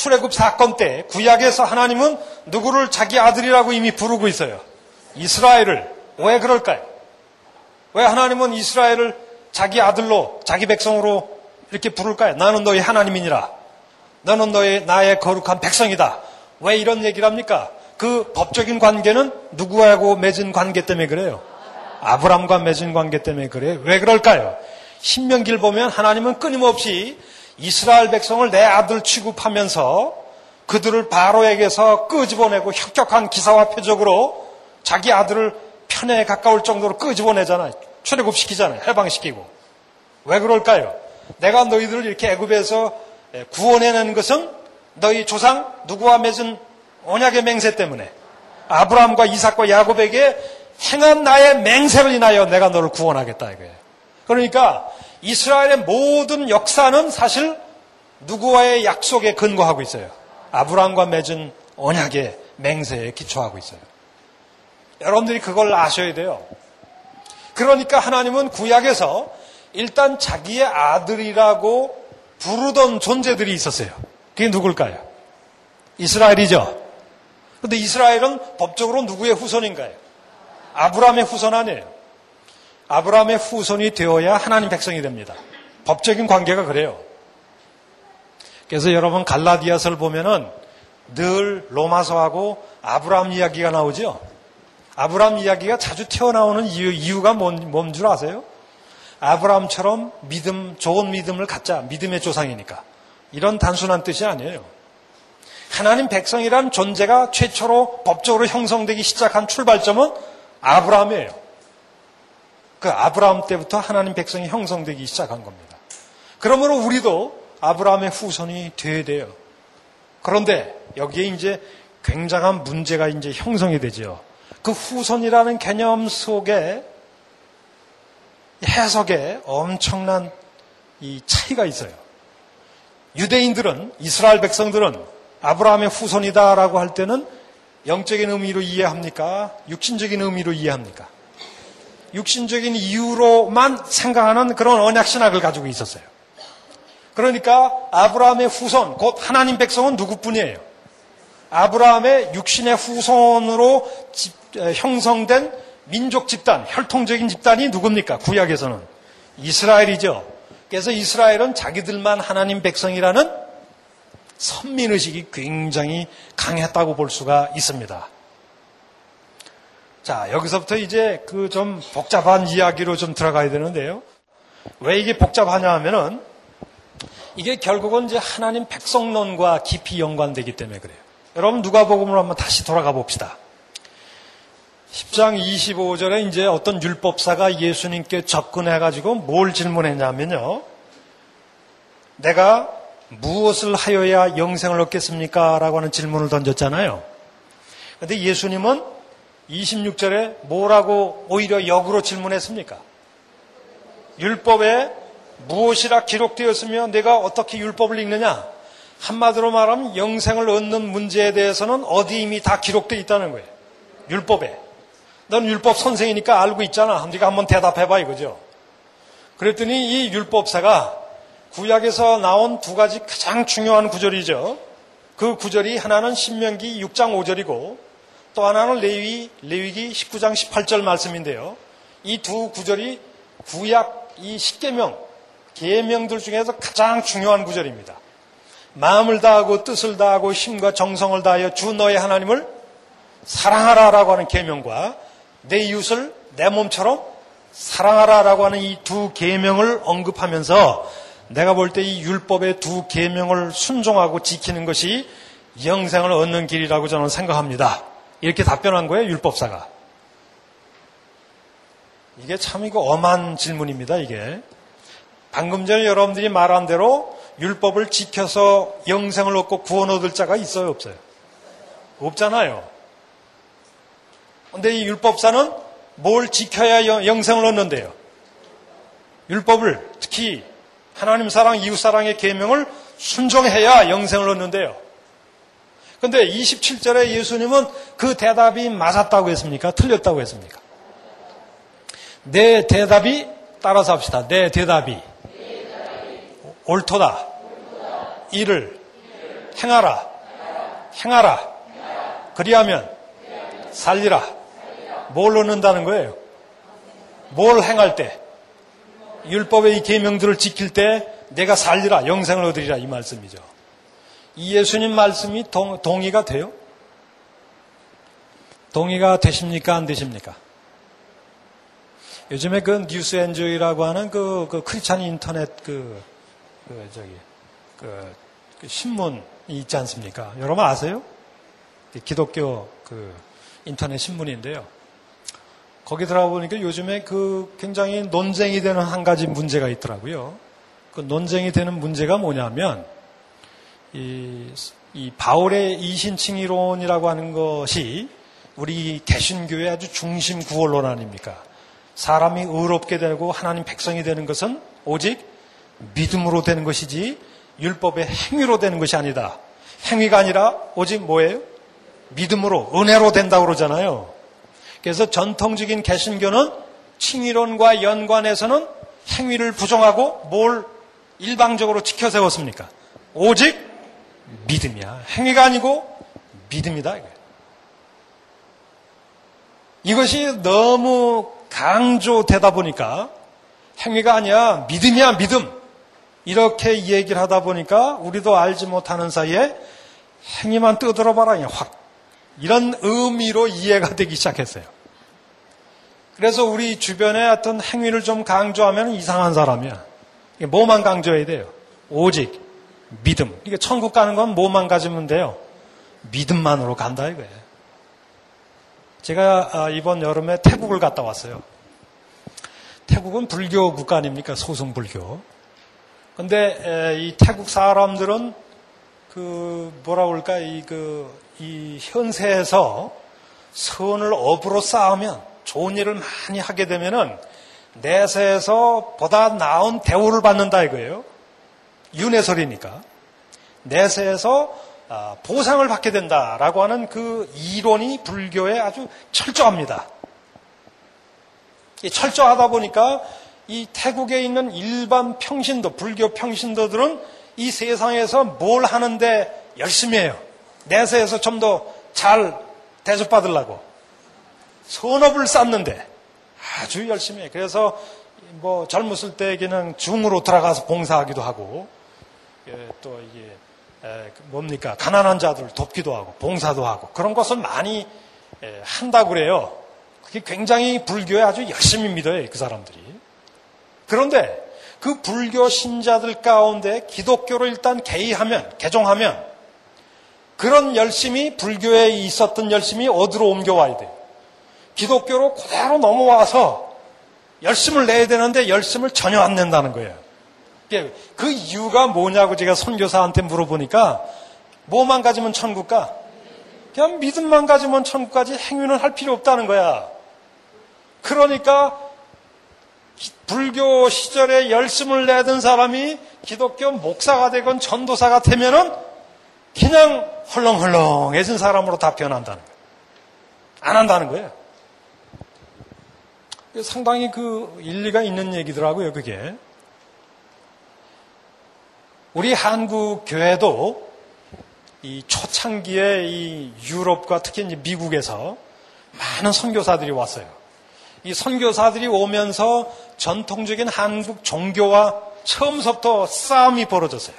출애굽 사건 때 구약에서 하나님은 누구를 자기 아들이라고 이미 부르고 있어요. 이스라엘을. 왜 그럴까요? 왜 하나님은 이스라엘을 자기 아들로, 자기 백성으로 이렇게 부를까요? 나는 너의 하나님이니라. 너는 나의 거룩한 백성이다. 왜 이런 얘기를 합니까? 그 법적인 관계는 누구하고 맺은 관계 때문에 그래요. 아브라함과 맺은 관계 때문에 그래요. 왜 그럴까요? 신명기를 보면 하나님은 끊임없이 이스라엘 백성을 내 아들 취급하면서 그들을 바로에게서 끄집어내고 혁혁한 기사와 표적으로 자기 아들을 편에 가까울 정도로 끄집어내잖아요. 출애굽시키잖아요. 해방시키고. 왜 그럴까요? 내가 너희들을 이렇게 애굽에서 구원해낸 것은 너희 조상 누구와 맺은 언약의 맹세 때문에, 아브라함과 이삭과 야곱에게 행한 나의 맹세를 인하여 내가 너를 구원하겠다 이거예요. 그러니까 이스라엘의 모든 역사는 사실 누구와의 약속에 근거하고 있어요. 아브라함과 맺은 언약의 맹세에 기초하고 있어요. 여러분들이 그걸 아셔야 돼요. 그러니까 하나님은 구약에서 일단 자기의 아들이라고 부르던 존재들이 있었어요. 그게 누굴까요? 이스라엘이죠. 그런데 이스라엘은 법적으로 누구의 후손인가요? 아브라함의 후손 아니에요. 아브라함의 후손이 되어야 하나님 백성이 됩니다. 법적인 관계가 그래요. 그래서 여러분 갈라디아서를 보면은 늘 로마서하고 아브라함 이야기가 나오죠. 아브라함 이야기가 자주 튀어나오는 이유가 뭔 줄 아세요? 아브라함처럼 좋은 믿음을 갖자. 믿음의 조상이니까. 이런 단순한 뜻이 아니에요. 하나님 백성이란 존재가 최초로 법적으로 형성되기 시작한 출발점은 아브라함이에요. 그 아브라함 때부터 하나님 백성이 형성되기 시작한 겁니다. 그러므로 우리도 아브라함의 후손이 돼야 돼요. 그런데 여기에 이제 굉장한 문제가 이제 형성이 되죠. 그 후손이라는 개념 속에 해석에 엄청난 이 차이가 있어요. 유대인들은, 이스라엘 백성들은 아브라함의 후손이다라고 할 때는 영적인 의미로 이해합니까? 육신적인 의미로 이해합니까? 육신적인 이유로만 생각하는 그런 언약 신학을 가지고 있었어요. 그러니까 아브라함의 후손, 곧 하나님 백성은 누구뿐이에요? 아브라함의 육신의 후손으로 형성된 민족 집단, 혈통적인 집단이 누굽니까? 구약에서는 이스라엘이죠. 그래서 이스라엘은 자기들만 하나님 백성이라는 선민의식이 굉장히 강했다고 볼 수가 있습니다. 자, 여기서부터 이제 그 좀 복잡한 이야기로 좀 들어가야 되는데요. 왜 이게 복잡하냐 하면은 이게 결국은 이제 하나님 백성론과 깊이 연관되기 때문에 그래요. 여러분 누가복음으로 한번 다시 돌아가 봅시다. 10장 25절에 이제 어떤 율법사가 예수님께 접근해가지고 뭘 질문했냐면요. 내가 무엇을 하여야 영생을 얻겠습니까? 라고 하는 질문을 던졌잖아요. 그런데 예수님은 26절에 뭐라고 오히려 역으로 질문했습니까? 율법에 무엇이라 기록되었으며 내가 어떻게 율법을 읽느냐? 한마디로 말하면 영생을 얻는 문제에 대해서는 어디 이미 다 기록되어 있다는 거예요. 율법에. 넌 율법 선생이니까 알고 있잖아. 네가 한번 대답해봐 이거죠. 그랬더니 이 율법사가 구약에서 나온 두 가지 가장 중요한 구절이죠. 그 구절이 하나는 신명기 6장 5절이고 또 하나는 레위기 19장 18절 말씀인데요. 이 두 구절이 구약 이 십계명, 계명들 중에서 가장 중요한 구절입니다. 마음을 다하고 뜻을 다하고 힘과 정성을 다하여 주 너의 하나님을 사랑하라라고 하는 계명과 내 이웃을 내 몸처럼 사랑하라라고 하는 이 두 계명을 언급하면서 내가 볼 때 이 율법의 두 계명을 순종하고 지키는 것이 영생을 얻는 길이라고 저는 생각합니다. 이렇게 답변한 거예요, 율법사가. 이게 참 이거 엄한 질문입니다, 이게. 방금 전에 여러분들이 말한 대로 율법을 지켜서 영생을 얻고 구원 얻을 자가 있어요, 없어요? 없잖아요. 근데 이 율법사는 뭘 지켜야 영생을 얻는데요? 율법을, 특히 하나님 사랑, 이웃 사랑의 계명을 순종해야 영생을 얻는데요. 근데 27절에 예수님은 그 대답이 맞았다고 했습니까? 틀렸다고 했습니까? 내 대답이, 따라서 합시다. 내 대답이 옳도다. 이를 행하라. 행하라. 그리하면 살리라. 뭘 얻는다는 거예요? 뭘 행할 때? 율법의 이 계명들을 지킬 때 내가 살리라, 영생을 얻으리라, 이 말씀이죠. 이 예수님 말씀이 동의가 돼요? 동의가 되십니까? 안 되십니까? 요즘에 그 뉴스 엔조이라고 하는 그 크리스찬 인터넷 그 신문이 있지 않습니까? 여러분 아세요? 기독교 그 인터넷 신문인데요. 거기 들어보니까 요즘에 그 굉장히 논쟁이 되는 한 가지 문제가 있더라고요. 그 논쟁이 되는 문제가 뭐냐면 이 바울의 이신칭이론이라고 하는 것이 우리 개신교의 아주 중심 구원론 아닙니까? 사람이 의롭게 되고 하나님 백성이 되는 것은 오직 믿음으로 되는 것이지 율법의 행위로 되는 것이 아니다. 행위가 아니라 오직 뭐예요? 믿음으로, 은혜로 된다고 그러잖아요. 그래서 전통적인 개신교는 칭의론과 연관해서는 행위를 부정하고 뭘 일방적으로 지켜세웠습니까? 오직 믿음이야. 행위가 아니고 믿음이다. 이것이 너무 강조되다 보니까 행위가 아니야. 믿음이야, 믿음. 이렇게 얘기를 하다 보니까 우리도 알지 못하는 사이에 행위만 떠들어봐라. 그냥 확. 이런 의미로 이해가 되기 시작했어요. 그래서 우리 주변에 어떤 행위를 좀 강조하면 이상한 사람이야. 뭐만 강조해야 돼요? 오직 믿음. 이게 천국 가는 건 뭐만 가지면 돼요? 믿음만으로 간다 이거예요. 제가 이번 여름에 태국을 갔다 왔어요. 태국은 불교 국가 아닙니까? 소승불교. 근데 이 태국 사람들은 그 뭐라 그럴까? 이 현세에서 선을 업으로 쌓으면 좋은 일을 많이 하게 되면은 내세에서 보다 나은 대우를 받는다 이거예요. 윤회설이니까. 내세에서 보상을 받게 된다라고 하는 그 이론이 불교에 아주 철저합니다. 철저하다 보니까 이 태국에 있는 일반 평신도, 불교 평신도들은 이 세상에서 뭘 하는데 열심히 해요. 내세에서 좀 더 잘 대접받으려고. 선업을 쌓는데 아주 열심히 해요. 그래서 뭐 젊었을 때 그냥 중으로 들어가서 봉사하기도 하고, 또 이게 뭡니까? 가난한 자들 돕기도 하고 봉사도 하고 그런 것을 많이 한다고 그래요. 그게 굉장히 불교에 아주 열심히 믿어요, 그 사람들이. 그런데 그 불교 신자들 가운데 기독교로 일단 개종하면 그런 열심이, 불교에 있었던 열심이 어디로 옮겨와야 돼요? 기독교로 그대로 넘어와서 열심을 내야 되는데 열심을 전혀 안 낸다는 거예요. 그 이유가 뭐냐고 제가 선교사한테 물어보니까 뭐만 가지면 천국 가? 그냥 믿음만 가지면 천국 가지 행위는 할 필요 없다는 거야. 그러니까 불교 시절에 열심을 내던 사람이 기독교 목사가 되건 전도사가 되면은 그냥 헐렁헐렁해진 사람으로 다 변한다는 거야. 안 한다는 거예요. 상당히 그 일리가 있는 얘기더라고요, 그게. 우리 한국 교회도 이 초창기에 이 유럽과 특히 이제 미국에서 많은 선교사들이 왔어요. 이 선교사들이 오면서 전통적인 한국 종교와 처음서부터 싸움이 벌어졌어요.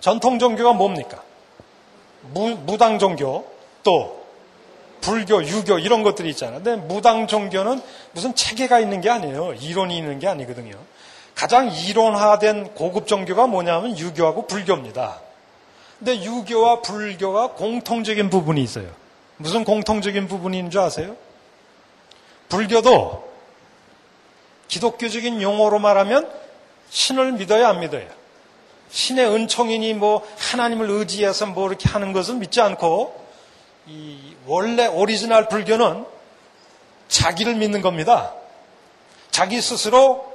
전통 종교가 뭡니까? 무당 종교, 또 불교, 유교 이런 것들이 있잖아요. 근데 무당 종교는 무슨 체계가 있는 게 아니에요. 이론이 있는 게 아니거든요. 가장 이론화된 고급 종교가 뭐냐면 유교하고 불교입니다. 근데 유교와 불교가 공통적인 부분이 있어요. 무슨 공통적인 부분인 줄 아세요? 불교도 기독교적인 용어로 말하면 신을 믿어야 안 믿어요? 신의 은총이니 뭐 하나님을 의지해서 뭐 이렇게 하는 것은 믿지 않고, 이 원래 오리지널 불교는 자기를 믿는 겁니다. 자기 스스로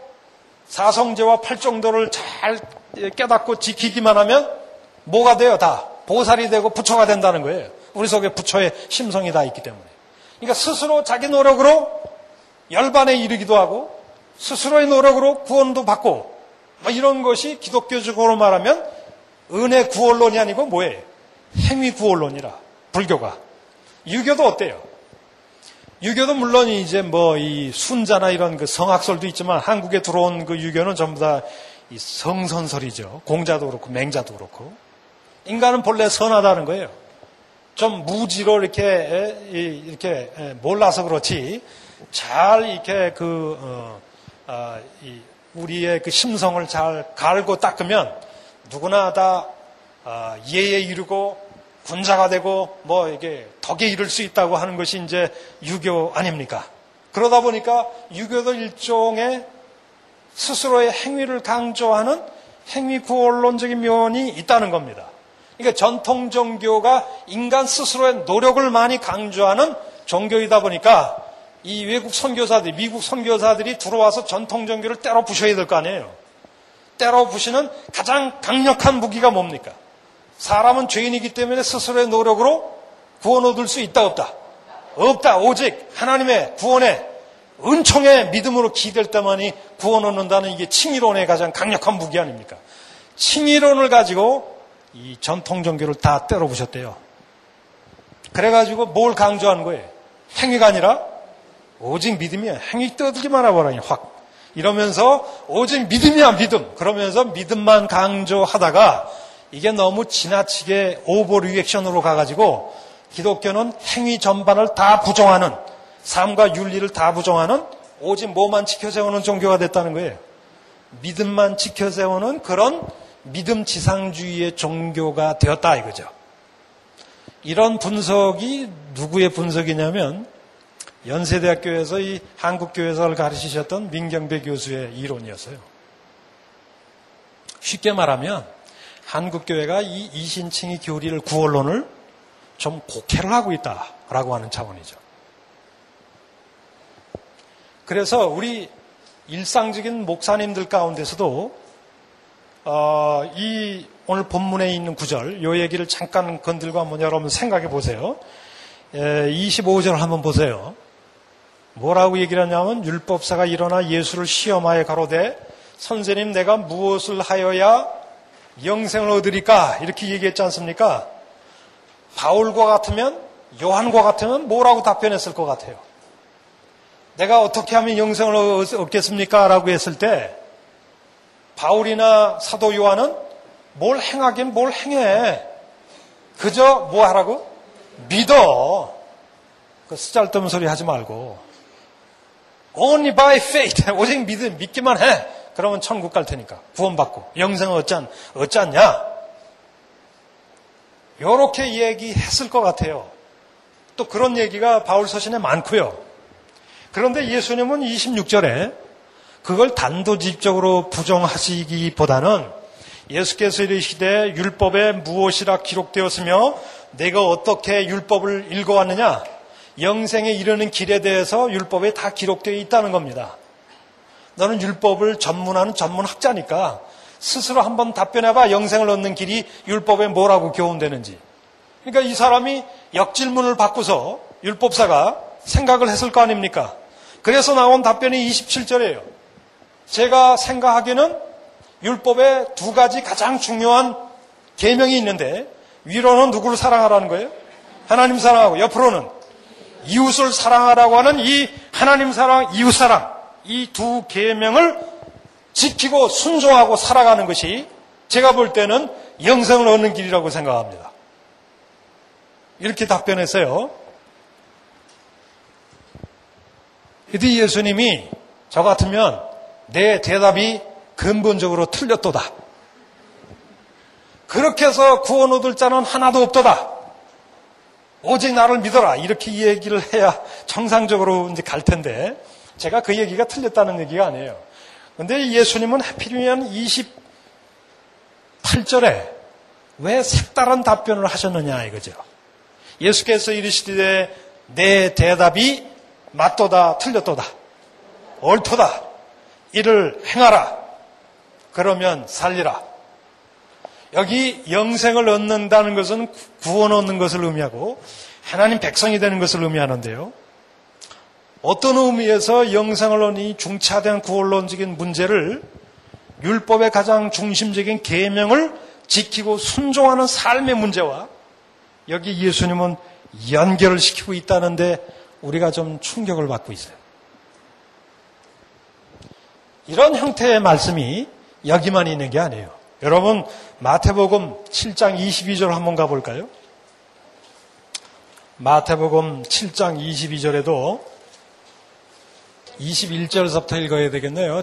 사성제와 팔정도를 잘 깨닫고 지키기만 하면 뭐가 돼요? 다 보살이 되고 부처가 된다는 거예요. 우리 속에 부처의 심성이 다 있기 때문에. 그러니까 스스로 자기 노력으로 열반에 이르기도 하고 스스로의 노력으로 구원도 받고 뭐 이런 것이 기독교적으로 말하면 은혜 구원론이 아니고 뭐예요? 행위 구원론이라. 불교가. 유교도 어때요? 유교도 물론 이제 뭐 이 순자나 이런 그 성악설도 있지만 한국에 들어온 그 유교는 전부 다 이 성선설이죠. 공자도 그렇고 맹자도 그렇고. 인간은 본래 선하다는 거예요. 좀 무지로 이렇게 몰라서 그렇지 잘 이렇게 우리의 그 심성을 잘 갈고 닦으면 누구나 다 예에 이르고 군자가 되고 뭐 이게 덕에 이를 수 있다고 하는 것이 이제 유교 아닙니까? 그러다 보니까 유교도 일종의 스스로의 행위를 강조하는 행위 구원론적인 면이 있다는 겁니다. 그러니까 전통 종교가 인간 스스로의 노력을 많이 강조하는 종교이다 보니까 이 외국 선교사들이, 미국 선교사들이 들어와서 전통 종교를 때려 부셔야 될 거 아니에요. 때려 부시는 가장 강력한 무기가 뭡니까? 사람은 죄인이기 때문에 스스로의 노력으로 구원 얻을 수 있다 없다? 없다. 오직 하나님의 구원의 은총의 믿음으로 기댈 때만이 구원 얻는다는 이게 칭의론의 가장 강력한 무기 아닙니까? 칭의론을 가지고 이 전통 종교를 다 때려 부셨대요. 그래가지고 뭘 강조하는 거예요? 행위가 아니라 오직 믿음이야. 행위 떠들기만 하라니 확. 이러면서 오직 믿음이야 믿음. 그러면서 믿음만 강조하다가 이게 너무 지나치게 오버 리액션으로 가가지고 기독교는 행위 전반을 다 부정하는 삶과 윤리를 다 부정하는 오직 뭐만 지켜세우는 종교가 됐다는 거예요. 믿음만 지켜세우는 그런 믿음 지상주의의 종교가 되었다 이거죠. 이런 분석이 누구의 분석이냐면 연세대학교에서 이 한국교회사를 가르치셨던 민경배 교수의 이론이었어요. 쉽게 말하면 한국교회가 이 이신칭의 교리를 구원론을 좀 곡해를 하고 있다라고 하는 차원이죠. 그래서 우리 일상적인 목사님들 가운데서도 이 오늘 본문에 있는 구절 요 얘기를 잠깐 건들고 한번 여러분 생각해 보세요. 25절 한번 보세요. 뭐라고 얘기를 하냐면 율법사가 일어나 예수를 시험하여 가로되 선생님 내가 무엇을 하여야 영생을 얻으리까 이렇게 얘기했지 않습니까? 바울과 같으면 요한과 같으면 뭐라고 답변했을 것 같아요? 내가 어떻게 하면 영생을 얻겠습니까? 라고 했을 때 바울이나 사도 요한은 뭘 행하긴 뭘 행해. 그저 뭐 하라고? 믿어. 그 쓰잘데없는 소리 하지 말고. Only by faith. 오직 믿음, 믿기만 해. 그러면 천국 갈 테니까. 구원받고. 영생은 어찌하냐. 요렇게 얘기했을 것 같아요. 또 그런 얘기가 바울 서신에 많고요. 그런데 예수님은 26절에 그걸 단도직입적으로 부정하시기보다는 예수께서 이르시되 율법에 무엇이라 기록되었으며 내가 어떻게 율법을 읽어왔느냐 영생에 이르는 길에 대해서 율법에 다 기록되어 있다는 겁니다. 너는 율법을 전문하는 전문학자니까 스스로 한번 답변해봐. 영생을 얻는 길이 율법에 뭐라고 교훈되는지. 그러니까 이 사람이 역질문을 받고서 율법사가 생각을 했을 거 아닙니까? 그래서 나온 답변이 27절이에요. 제가 생각하기에는 율법에 두 가지 가장 중요한 계명이 있는데 위로는 누구를 사랑하라는 거예요? 하나님 사랑하고 옆으로는 이웃을 사랑하라고 하는 이 하나님 사랑, 이웃 사랑 이 두 계명을 지키고 순종하고 살아가는 것이 제가 볼 때는 영생을 얻는 길이라고 생각합니다. 이렇게 답변했어요. 이때 예수님이 저 같으면 내 대답이 근본적으로 틀렸도다. 그렇게 해서 구원 얻을 자는 하나도 없도다. 오직 나를 믿어라. 이렇게 얘기를 해야 정상적으로 이제 갈 텐데 제가 그 얘기가 틀렸다는 얘기가 아니에요. 그런데 예수님은 하필이면 28절에 왜 색다른 답변을 하셨느냐 이거죠. 예수께서 이르시되 내 대답이 맞도다 틀렸도다 옳도다. 이를 행하라. 그러면 살리라. 여기 영생을 얻는다는 것은 구원 얻는 것을 의미하고 하나님 백성이 되는 것을 의미하는데요. 어떤 의미에서 영생을 얻는 이 중차대한 구원론적인 문제를 율법의 가장 중심적인 계명을 지키고 순종하는 삶의 문제와 여기 예수님은 연결을 시키고 있다는데 우리가 좀 충격을 받고 있어요. 이런 형태의 말씀이 여기만 있는 게 아니에요. 여러분 마태복음 7장 22절 한번 가볼까요? 마태복음 7장 22절에도 21절서부터 읽어야 되겠네요.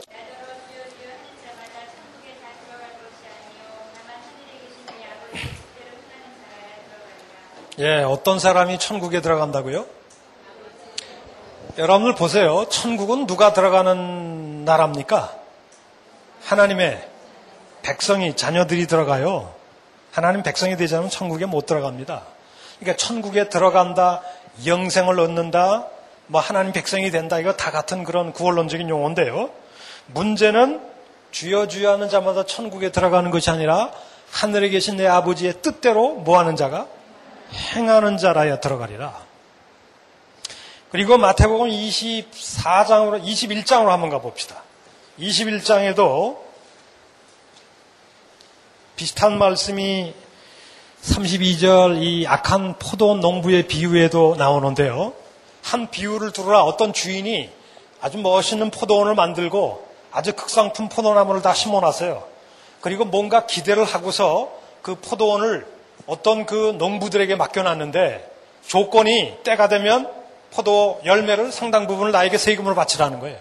예, 어떤 사람이 천국에 들어간다고요? 여러분들 보세요. 천국은 누가 들어가는 나라입니까? 하나님의 백성이, 자녀들이 들어가요. 하나님 백성이 되지 않으면 천국에 못 들어갑니다. 그러니까 천국에 들어간다, 영생을 얻는다, 하나님 백성이 된다, 이거 다 같은 그런 구원론적인 용어인데요. 문제는 주여 주여 하는 자마다 천국에 들어가는 것이 아니라 하늘에 계신 내 아버지의 뜻대로 뭐 하는 자가? 행하는 자라야 들어가리라. 그리고 마태복음 21장으로 한번 가봅시다. 21장에도 비슷한 말씀이 32절 이 악한 포도원 농부의 비유에도 나오는데요. 한 비유를 들으라. 어떤 주인이 아주 멋있는 포도원을 만들고 아주 극상품 포도나무를 다 심어놨어요. 그리고 뭔가 기대를 하고서 그 포도원을 어떤 그 농부들에게 맡겨놨는데 조건이 때가 되면 포도 열매를 상당 부분을 나에게 세금으로 바치라는 거예요.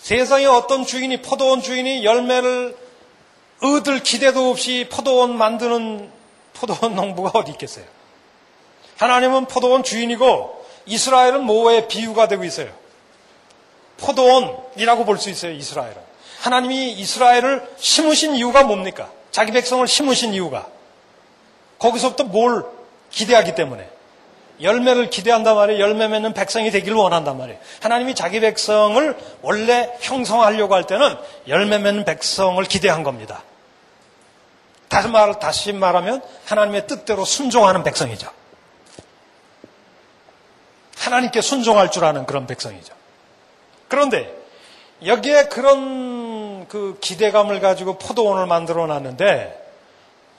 세상에 어떤 주인이, 포도원 주인이 열매를 얻을 기대도 없이 포도원 만드는 포도원 농부가 어디 있겠어요? 하나님은 포도원 주인이고 이스라엘은 뭐의 비유가 되고 있어요? 포도원이라고 볼 수 있어요. 이스라엘은 하나님이 이스라엘을 심으신 이유가 뭡니까? 자기 백성을 심으신 이유가 거기서부터 뭘 기대하기 때문에 열매를 기대한단 말이에요. 열매 맺는 백성이 되기를 원한단 말이에요. 하나님이 자기 백성을 원래 형성하려고 할 때는 열매 맺는 백성을 기대한 겁니다. 다시 말하면 하나님의 뜻대로 순종하는 백성이죠. 하나님께 순종할 줄 아는 그런 백성이죠. 그런데 여기에 그런 그 기대감을 가지고 포도원을 만들어 놨는데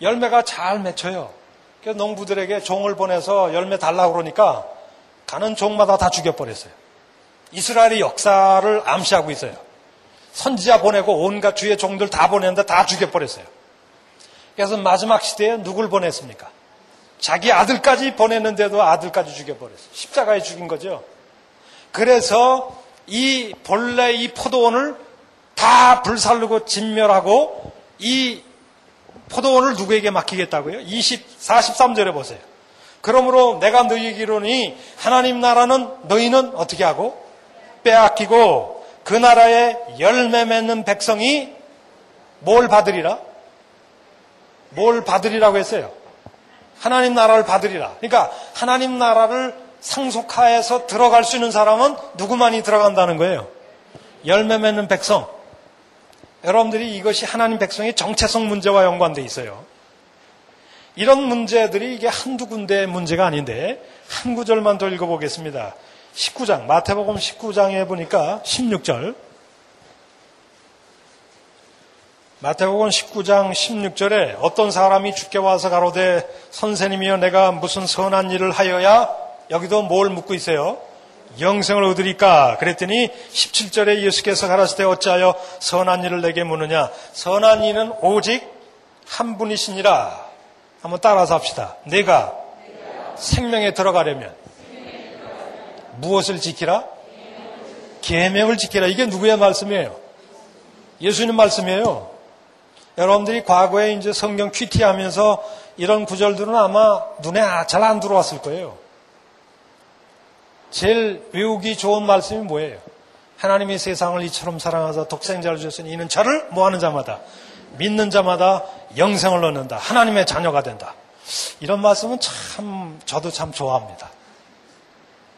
열매가 잘 맺혀요. 그래서 농부들에게 종을 보내서 열매 달라고 그러니까 가는 종마다 다 죽여버렸어요. 이스라엘의 역사를 암시하고 있어요. 선지자 보내고 온갖 주의 종들 다 보냈는데 다 죽여버렸어요. 그래서 마지막 시대에 누굴 보냈습니까? 자기 아들까지 보냈는데도 아들까지 죽여버렸어요. 십자가에 죽인 거죠. 그래서 이 본래 이 포도원을 다 불살르고 진멸하고 이 포도원을 누구에게 맡기겠다고요? 43절에 보세요. 그러므로 내가 너희에게로니 하나님 나라는 너희는 어떻게 하고? 빼앗기고 그 나라에 열매 맺는 백성이 뭘 받으리라? 뭘 받으리라고 했어요? 하나님 나라를 받으리라. 그러니까 하나님 나라를 상속하에서 들어갈 수 있는 사람은 누구만이 들어간다는 거예요. 열매 맺는 백성. 여러분들이 이것이 하나님 백성의 정체성 문제와 연관되어 있어요. 이런 문제들이 이게 한두 군데의 문제가 아닌데 한 구절만 더 읽어보겠습니다. 19장, 마태복음 19장에 보니까 16절. 마태복음 19장 16절에 어떤 사람이 주께 와서 가로되 선생님이여 내가 무슨 선한 일을 하여야, 여기도 뭘 묻고 있어요? 영생을 얻으리까? 그랬더니 17절에 예수께서 가라사대 어찌하여 선한 일을 내게 묻느냐? 선한 이는 오직 한 분이시니라. 한번 따라서 합시다. 내가 생명에 들어가려면 무엇을 지키라? 계명을 지키라. 이게 누구의 말씀이에요? 예수님 말씀이에요. 여러분들이 과거에 이제 성경 큐티 하면서 이런 구절들은 아마 눈에 잘 안 들어왔을 거예요. 제일 외우기 좋은 말씀이 뭐예요? 하나님이 세상을 이처럼 사랑하사 독생자를 주셨으니 이는 저를 모하는 자마다, 믿는 자마다 영생을 얻는다. 하나님의 자녀가 된다. 이런 말씀은 참 저도 참 좋아합니다.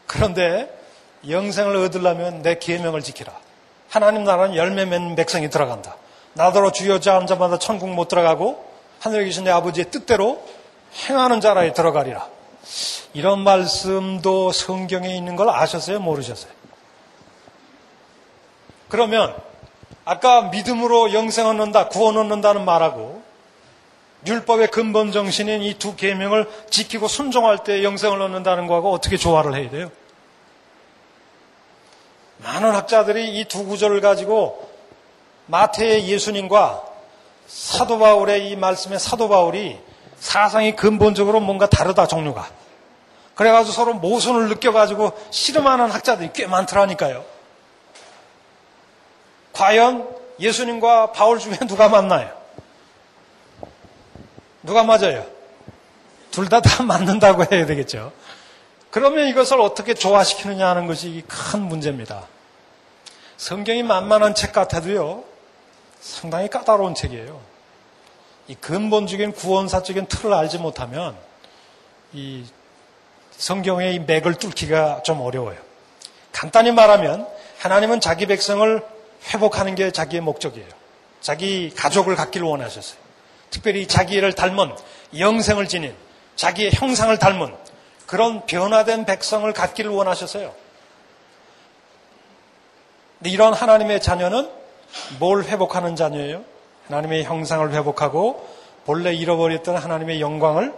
그런데 영생을 얻으려면 내 계명을 지키라. 하나님 나라는 열매 맺는 백성이 들어간다. 나더러 주여 주하는 자마다 천국 못 들어가고 하늘에 계신 내 아버지의 뜻대로 행하는 자라에 들어가리라. 이런 말씀도 성경에 있는 걸 아셨어요? 모르셨어요? 그러면 아까 믿음으로 영생 얻는다, 구원 얻는다는 말하고 율법의 근본 정신인 이 두 계명을 지키고 순종할 때 영생을 얻는다는 거하고 어떻게 조화를 해야 돼요? 많은 학자들이 이 두 구절을 가지고 마태의 예수님과 사도 바울의 이 말씀에 사도 바울이 사상이 근본적으로 뭔가 다르다, 종류가. 그래가지고 서로 모순을 느껴가지고 씨름하는 학자들이 꽤 많더라니까요. 과연 예수님과 바울 중에 누가 맞나요? 누가 맞아요? 둘 다 맞는다고 해야 되겠죠. 그러면 이것을 어떻게 조화시키느냐 하는 것이 큰 문제입니다. 성경이 만만한 책 같아도요, 상당히 까다로운 책이에요. 이 근본적인 구원사적인 틀을 알지 못하면 이 성경의 이 맥을 뚫기가 좀 어려워요. 간단히 말하면 하나님은 자기 백성을 회복하는 게 자기의 목적이에요. 자기 가족을 갖기를 원하셨어요. 특별히 자기를 닮은, 영생을 지닌, 자기의 형상을 닮은 그런 변화된 백성을 갖기를 원하셨어요. 근데 이런 하나님의 자녀는 뭘 회복하는 자녀예요? 하나님의 형상을 회복하고 본래 잃어버렸던 하나님의 영광을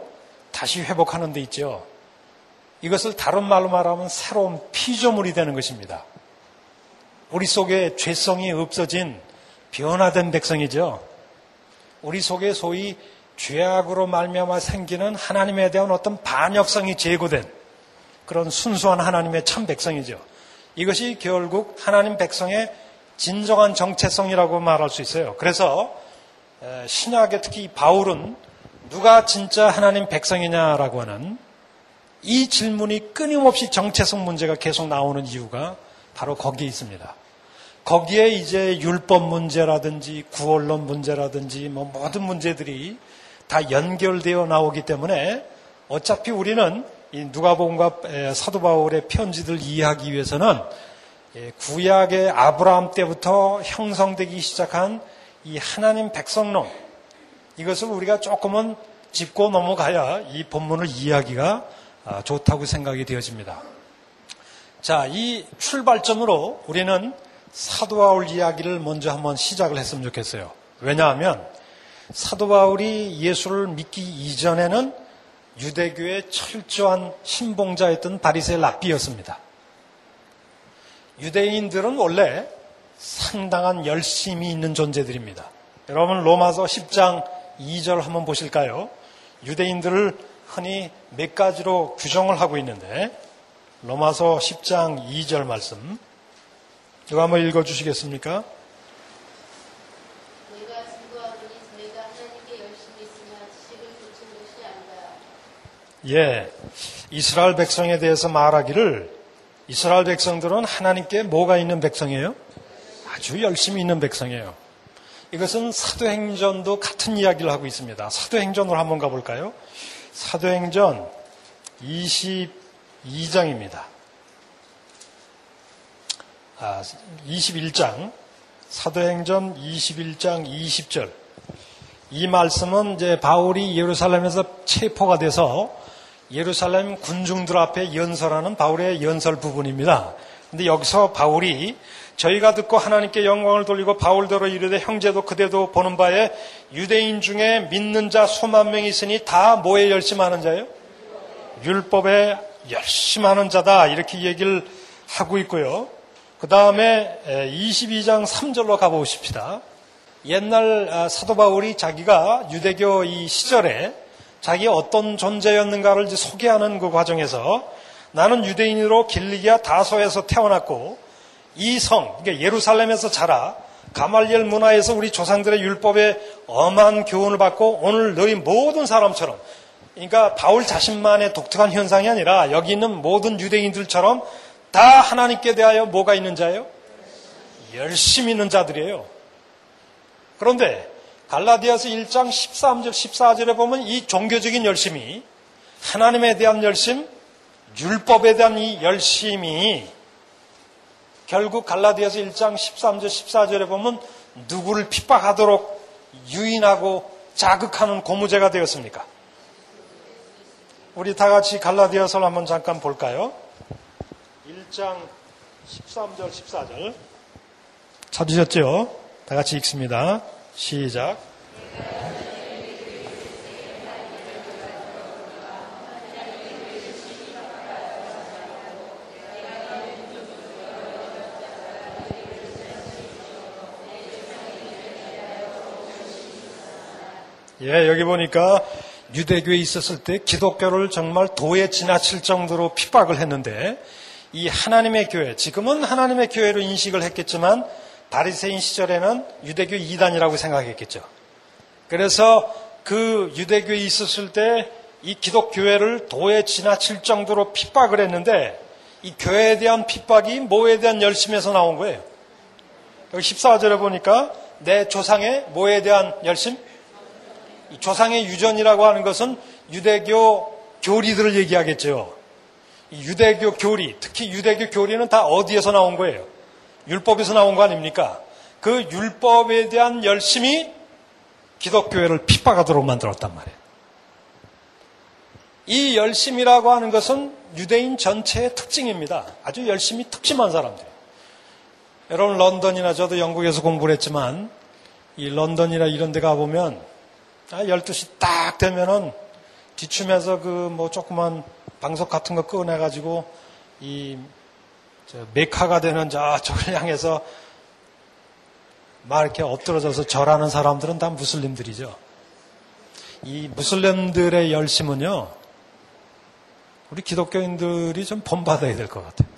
다시 회복하는 데 있죠. 이것을 다른 말로 말하면 새로운 피조물이 되는 것입니다. 우리 속에 죄성이 없어진 변화된 백성이죠. 우리 속에 소위 죄악으로 말미암아 생기는 하나님에 대한 어떤 반역성이 제거된 그런 순수한 하나님의 참 백성이죠. 이것이 결국 하나님 백성의 진정한 정체성이라고 말할 수 있어요. 그래서 신약에 특히 바울은 누가 진짜 하나님 백성이냐라고 하는 이 질문이 끊임없이 정체성 문제가 계속 나오는 이유가 바로 거기에 있습니다. 거기에 이제 율법 문제라든지 구원론 문제라든지 뭐 모든 문제들이 다 연결되어 나오기 때문에 어차피 우리는 이 누가복음과 사도 바울의 편지들을 이해하기 위해서는 구약의 아브라함 때부터 형성되기 시작한 이 하나님 백성론, 이것을 우리가 조금은 짚고 넘어가야 이 본문을 이해하기가 좋다고 생각이 되어집니다. 자, 이 출발점으로 우리는 사도 바울 이야기를 먼저 한번 시작을 했으면 좋겠어요. 왜냐하면 사도 바울이 예수를 믿기 이전에는 유대교의 철저한 신봉자였던 바리새 랍비였습니다. 유대인들은 원래 상당한 열심이 있는 존재들입니다. 여러분 로마서 10장 2절 한번 보실까요? 유대인들을 흔히 몇 가지로 규정을 하고 있는데 로마서 10장 2절 말씀 누가 한번 읽어주시겠습니까? 내가 증거하노니 저희가 하나님께 열심히 있으나 지식을 고친 것이 아니라. 예, 이스라엘 백성에 대해서 말하기를 이스라엘 백성들은 하나님께 뭐가 있는 백성이에요? 아주 열심히 있는 백성이에요. 이것은 사도행전도 같은 이야기를 하고 있습니다. 사도행전으로 한번 가볼까요? 사도행전 22장입니다. 21장, 사도행전 21장 20절. 이 말씀은 이제 바울이 예루살렘에서 체포가 돼서 예루살렘 군중들 앞에 연설하는 바울의 연설 부분입니다. 근데 여기서 바울이 저희가 듣고 하나님께 영광을 돌리고 바울대로 이르되 형제도 그대도 보는 바에 유대인 중에 믿는 자 수만 명이 있으니 다 뭐에 열심하는 자예요? 율법에 열심하는 자다, 이렇게 얘기를 하고 있고요. 그 다음에 22장 3절로 가보십시다. 옛날 사도 바울이 자기가 유대교 이 시절에 자기 어떤 존재였는가를 이제 소개하는 그 과정에서 나는 유대인으로 길리기아 다소에서 태어났고 이 성, 그러니까 예루살렘에서 자라 가말리엘 문화에서 우리 조상들의 율법에 엄한 교훈을 받고 오늘 너희 모든 사람처럼, 그러니까 바울 자신만의 독특한 현상이 아니라 여기 있는 모든 유대인들처럼 다 하나님께 대하여 뭐가 있는 자예요? 열심히 있는 자들이에요. 그런데 갈라디아서 1장 13절, 14절에 보면 이 종교적인 열심이, 하나님에 대한 열심, 율법에 대한 이 열심이 결국 갈라디아서 1장 13절, 14절에 보면 누구를 핍박하도록 유인하고 자극하는 고무죄가 되었습니까? 우리 다 같이 갈라디아서를 한번 잠깐 볼까요? 1장 13절, 14절 찾으셨죠? 다 같이 읽습니다. 시작. 예, 여기 보니까 유대교에 있었을 때 기독교를 정말 도에 지나칠 정도로 핍박을 했는데 이 하나님의 교회, 지금은 하나님의 교회로 인식을 했겠지만 바리새인 시절에는 유대교 이단이라고 생각했겠죠. 그래서 그 유대교에 있었을 때 이 기독교회를 도에 지나칠 정도로 핍박을 했는데 이 교회에 대한 핍박이 뭐에 대한 열심에서 나온 거예요? 여기 14절에 보니까 내 조상의 뭐에 대한 열심? 조상의 유전이라고 하는 것은 유대교 교리들을 얘기하겠죠. 유대교 교리, 특히 유대교 교리는 다 어디에서 나온 거예요? 율법에서 나온 거 아닙니까? 그 율법에 대한 열심이 기독교회를 핍박하도록 만들었단 말이에요. 이 열심이라고 하는 것은 유대인 전체의 특징입니다. 아주 열심히 특심한 사람들. 여러분 런던이나 저도 영국에서 공부를 했지만 이 런던이나 이런 데 가보면 12시 딱 되면은 뒤춤에서 그 뭐 조그만 방석 같은 거 꺼내가지고 이 메카가 되는 저쪽을 향해서 막 이렇게 엎드러져서 절하는 사람들은 다 무슬림들이죠. 이 무슬림들의 열심은요, 우리 기독교인들이 좀 본받아야 될 것 같아요.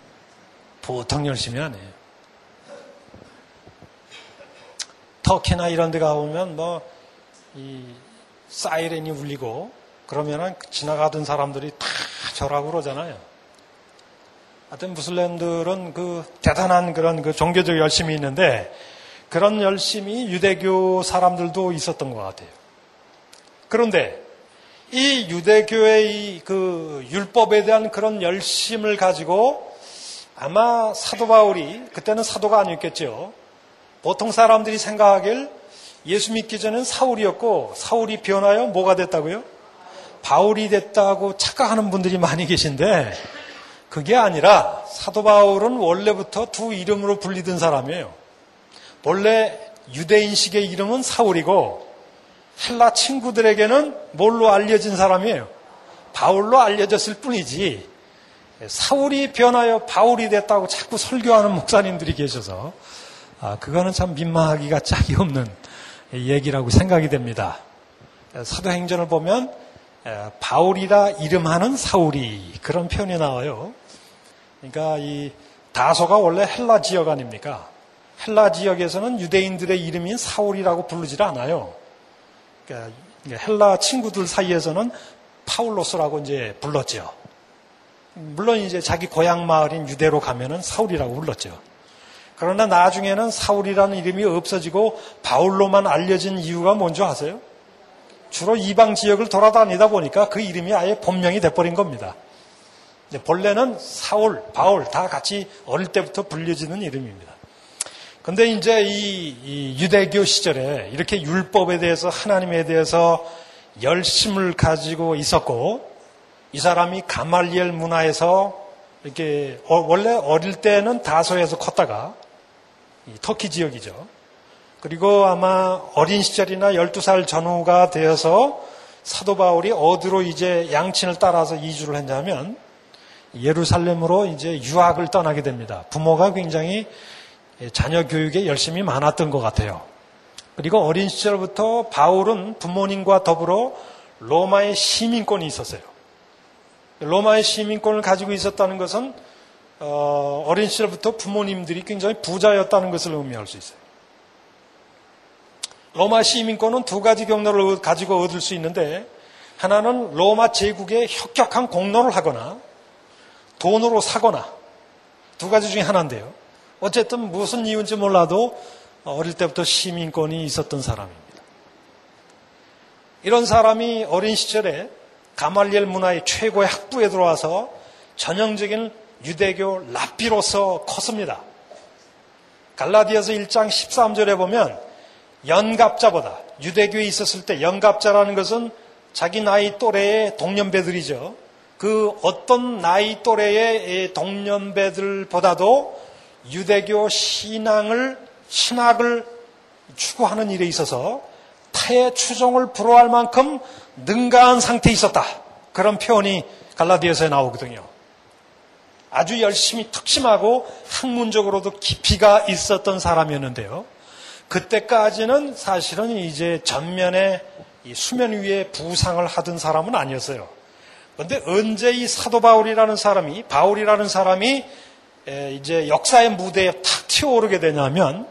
보통 열심이 아니에요. 터키나 이런 데 가보면 뭐 이 사이렌이 울리고 그러면은 지나가던 사람들이 다 절하고 그러잖아요. 하여튼 무슬림들은 그 대단한 그런 그 종교적 열심이 있는데 그런 열심이 유대교 사람들도 있었던 것 같아요. 그런데 이 유대교의 그 율법에 대한 그런 열심을 가지고 아마 사도 바울이, 그때는 사도가 아니었겠죠. 보통 사람들이 생각하길 예수 믿기 전엔 사울이었고 사울이 변하여 뭐가 됐다고요? 바울이 됐다고 착각하는 분들이 많이 계신데 그게 아니라 사도 바울은 원래부터 두 이름으로 불리던 사람이에요. 원래 유대인식의 이름은 사울이고 헬라 친구들에게는 뭘로 알려진 사람이에요? 바울로 알려졌을 뿐이지 사울이 변하여 바울이 됐다고 자꾸 설교하는 목사님들이 계셔서 그거는 참 민망하기가 짝이 없는 얘기라고 생각이 됩니다. 사도행전을 보면 바울이라 이름하는 사울이, 그런 표현이 나와요. 그러니까 이 다소가 원래 헬라 지역 아닙니까? 헬라 지역에서는 유대인들의 이름인 사울이라고 부르질 않아요. 그러니까 헬라 친구들 사이에서는 파울로스라고 이제 불렀죠. 물론 이제 자기 고향 마을인 유대로 가면은 사울이라고 불렀죠. 그러나 나중에는 사울이라는 이름이 없어지고 바울로만 알려진 이유가 뭔지 아세요? 주로 이방 지역을 돌아다니다 보니까 그 이름이 아예 본명이 돼버린 겁니다. 본래는 사울, 바울 다 같이 어릴 때부터 불려지는 이름입니다. 근데 이제 이 유대교 시절에 이렇게 율법에 대해서, 하나님에 대해서 열심을 가지고 있었고, 이 사람이 가말리엘 문화에서 이렇게 원래 어릴 때는 다소에서 컸다가 이 터키 지역이죠. 그리고 아마 어린 시절이나 12살 전후가 되어서 사도 바울이 어디로 이제 양친을 따라서 이주를 했냐면 예루살렘으로 이제 유학을 떠나게 됩니다. 부모가 굉장히 자녀 교육에 열심히 많았던 것 같아요. 그리고 어린 시절부터 바울은 부모님과 더불어 로마의 시민권이 있었어요. 로마의 시민권을 가지고 있었다는 것은 어린 시절부터 부모님들이 굉장히 부자였다는 것을 의미할 수 있어요. 로마 시민권은 두 가지 경로를 가지고 얻을 수 있는데, 하나는 로마 제국에 협격한 공로를 하거나 돈으로 사거나, 두 가지 중에 하나인데요. 어쨌든 무슨 이유인지 몰라도 어릴 때부터 시민권이 있었던 사람입니다. 이런 사람이 어린 시절에 가말리엘 문화의 최고의 학부에 들어와서 전형적인 유대교 랍비로서 컸습니다. 갈라디아서 1장 13절에 보면 연갑자보다, 유대교에 있었을 때 연갑자라는 것은 자기 나이 또래의 동년배들이죠. 그 어떤 나이 또래의 동년배들보다도 유대교 신학을 추구하는 일에 있어서 타의 추종을 불허할 만큼 능가한 상태에 있었다. 그런 표현이 갈라디아서에 나오거든요. 아주 열심히 특심하고 학문적으로도 깊이가 있었던 사람이었는데요. 그때까지는 사실은 이제 전면에 이 수면 위에 부상을 하던 사람은 아니었어요. 그런데 언제 이 사도 바울이라는 사람이 이제 역사의 무대에 탁 튀어오르게 되냐면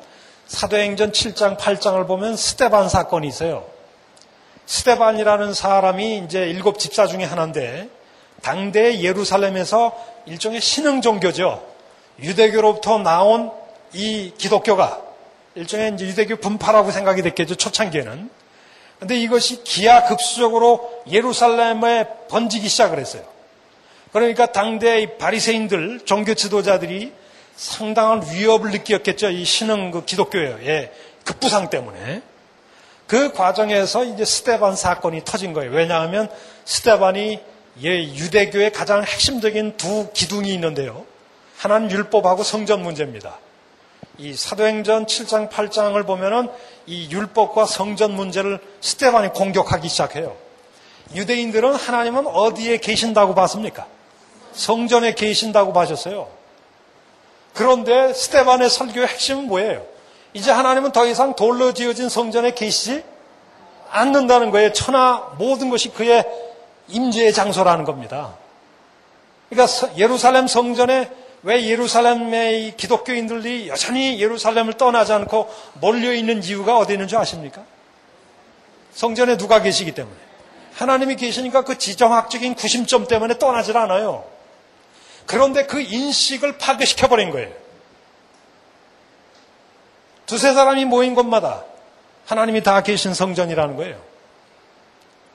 사도행전 7장, 8장을 보면 스테반 사건이 있어요. 스테반이라는 사람이 이제 7 집사 중에 하나인데 당대 예루살렘에서 일종의 신흥 종교죠. 유대교로부터 나온 이 기독교가 일종의 이제 유대교 분파라고 생각이 됐겠죠, 초창기에는. 근데 이것이 기하급수적으로 예루살렘에 번지기 시작을 했어요. 그러니까 당대의 바리새인들, 종교 지도자들이 상당한 위협을 느꼈겠죠. 이 신흥 그 기독교의 급부상 때문에. 그 과정에서 이제 스테반 사건이 터진 거예요. 왜냐하면 스테반이 유대교의 가장 핵심적인 두 기둥이 있는데요. 하나는 율법하고 성전 문제입니다. 이 사도행전 7장, 8장을 보면은 이 율법과 성전 문제를 스테반이 공격하기 시작해요. 유대인들은 하나님은 어디에 계신다고 봤습니까? 성전에 계신다고 봐셨어요. 그런데 스테반의 설교의 핵심은 뭐예요? 이제 하나님은 더 이상 돌로 지어진 성전에 계시지 않는다는 거예요. 천하 모든 것이 그의 임재의 장소라는 겁니다. 그러니까 예루살렘 성전에 왜 예루살렘의 기독교인들이 여전히 예루살렘을 떠나지 않고 몰려있는 이유가 어디 있는지 아십니까? 성전에 누가 계시기 때문에. 하나님이 계시니까 그 지정학적인 구심점 때문에 떠나질 않아요. 그런데 그 인식을 파괴시켜버린 거예요. 두세 사람이 모인 곳마다 하나님이 다 계신 성전이라는 거예요.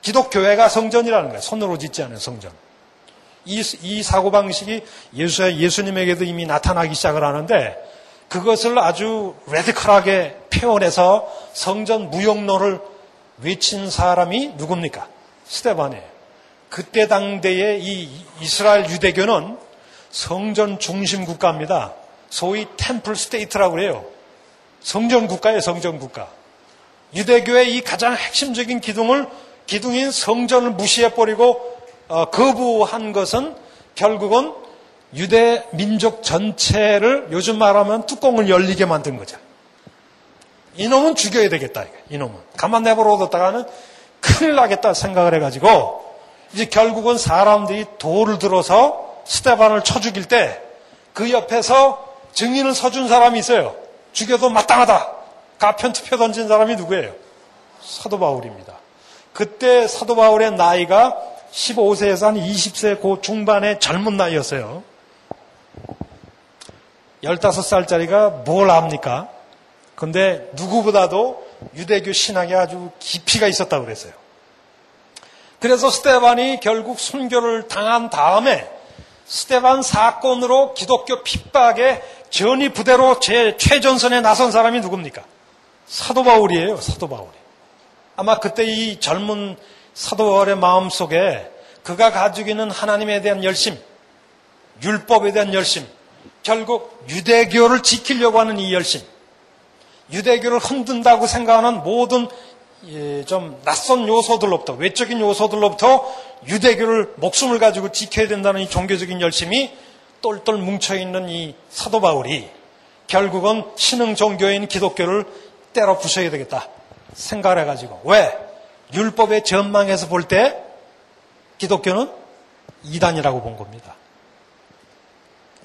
기독교회가 성전이라는 거예요. 손으로 짓지 않은 성전. 이 사고방식이 예수님에게도 이미 나타나기 시작을 하는데 그것을 아주 레디컬하게 표현해서 성전 무용론을 외친 사람이 누굽니까? 스테반이에요. 그때 당대의 이 이스라엘 유대교는 성전 중심 국가입니다. 소위 템플 스테이트라고 해요. 성전 국가예요, 성전 국가. 유대교의 이 가장 핵심적인 기둥인 성전을 무시해버리고 거부한 것은 결국은 유대 민족 전체를 요즘 말하면 뚜껑을 열리게 만든 거죠. 이놈은 죽여야 되겠다. 이놈은 가만 내버려뒀다가는 큰일 나겠다 생각을 해가지고 이제 결국은 사람들이 돌을 들어서 스테반을 쳐 죽일 때 그 옆에서 증인을 서준 사람이 있어요. 죽여도 마땅하다. 가편투표 던진 사람이 누구예요? 사도 바울입니다. 그때 사도 바울의 나이가 15세에서 한 20세 그 중반의 젊은 나이였어요. 15살짜리가 뭘 압니까? 근데 누구보다도 유대교 신학에 아주 깊이가 있었다고 그랬어요. 그래서 스테반이 결국 순교를 당한 다음에 스테반 사건으로 기독교 핍박에 전이 부대로 최전선에 나선 사람이 누굽니까? 사도 바울이에요, 사도 바울이. 아마 그때 이 젊은 사도 바울의 마음속에 그가 가지고 있는 하나님에 대한 열심, 율법에 대한 열심, 결국 유대교를 지키려고 하는 이 열심, 유대교를 흔든다고 생각하는 모든 좀 낯선 요소들로부터, 외적인 요소들로부터 유대교를 목숨을 가지고 지켜야 된다는 이 종교적인 열심이 똘똘 뭉쳐있는 이 사도 바울이 결국은 신흥 종교인 기독교를 때려 부셔야 되겠다 생각을 해가지고. 왜? 율법의 전망에서 볼 때 기독교는 이단이라고 본 겁니다.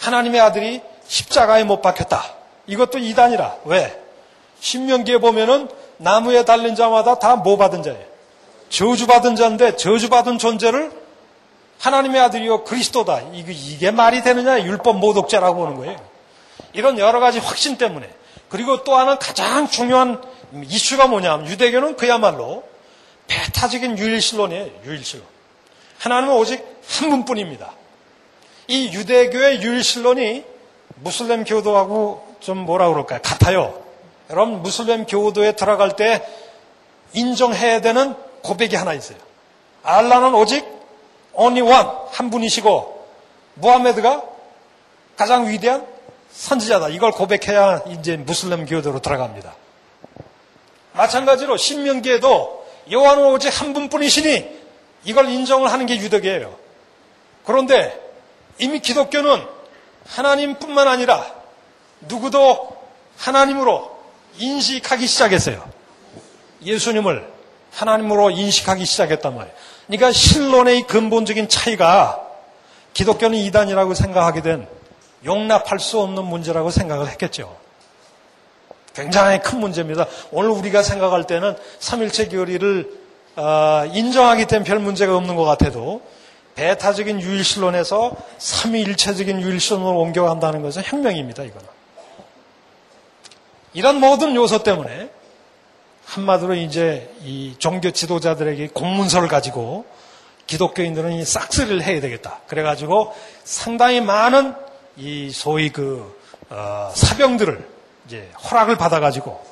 하나님의 아들이 십자가에 못 박혔다. 이것도 이단이라. 왜? 신명기에 보면은 나무에 달린 자마다 다 뭐 받은 자예요? 저주받은 자인데 저주받은 존재를 하나님의 아들이요 그리스도다. 이게 말이 되느냐? 율법 모독죄라고 보는 거예요. 이런 여러 가지 확신 때문에. 그리고 또 하나 가장 중요한 이슈가 뭐냐면 유대교는 그야말로 배타적인 유일신론이에요. 유일신론. 하나님은 오직 한 분뿐입니다. 이 유대교의 유일신론이 무슬림 교도하고 좀 뭐라 그럴까요? 같아요. 여러분 무슬림 교도에 들어갈 때 인정해야 되는 고백이 하나 있어요. 알라는 오직 only one, 한 분이시고 무하메드가 가장 위대한 선지자다. 이걸 고백해야 이제 무슬림 교도로 들어갑니다. 마찬가지로 신명기에도 요한은 오직 한 분뿐이시니 이걸 인정을 하는 게 유대교예요. 그런데 이미 기독교는 하나님뿐만 아니라 누구도 하나님으로 인식하기 시작했어요. 예수님을 하나님으로 인식하기 시작했단 말이에요. 그러니까 신론의 근본적인 차이가 기독교는 이단이라고 생각하게 된 용납할 수 없는 문제라고 생각을 했겠죠. 굉장히 큰 문제입니다. 오늘 우리가 생각할 때는 삼일체 교리를 인정하기 때문에 별 문제가 없는 것 같아도 배타적인 유일신론에서 삼위일체적인 유일신론으로 옮겨간다는 것은 혁명입니다. 이거는. 이런 모든 요소 때문에 한마디로 이제 이 종교 지도자들에게 공문서를 가지고 기독교인들은 이 싹쓸이를 해야 되겠다. 그래가지고 상당히 많은 이 소위 그 사병들을 이제 허락을 받아가지고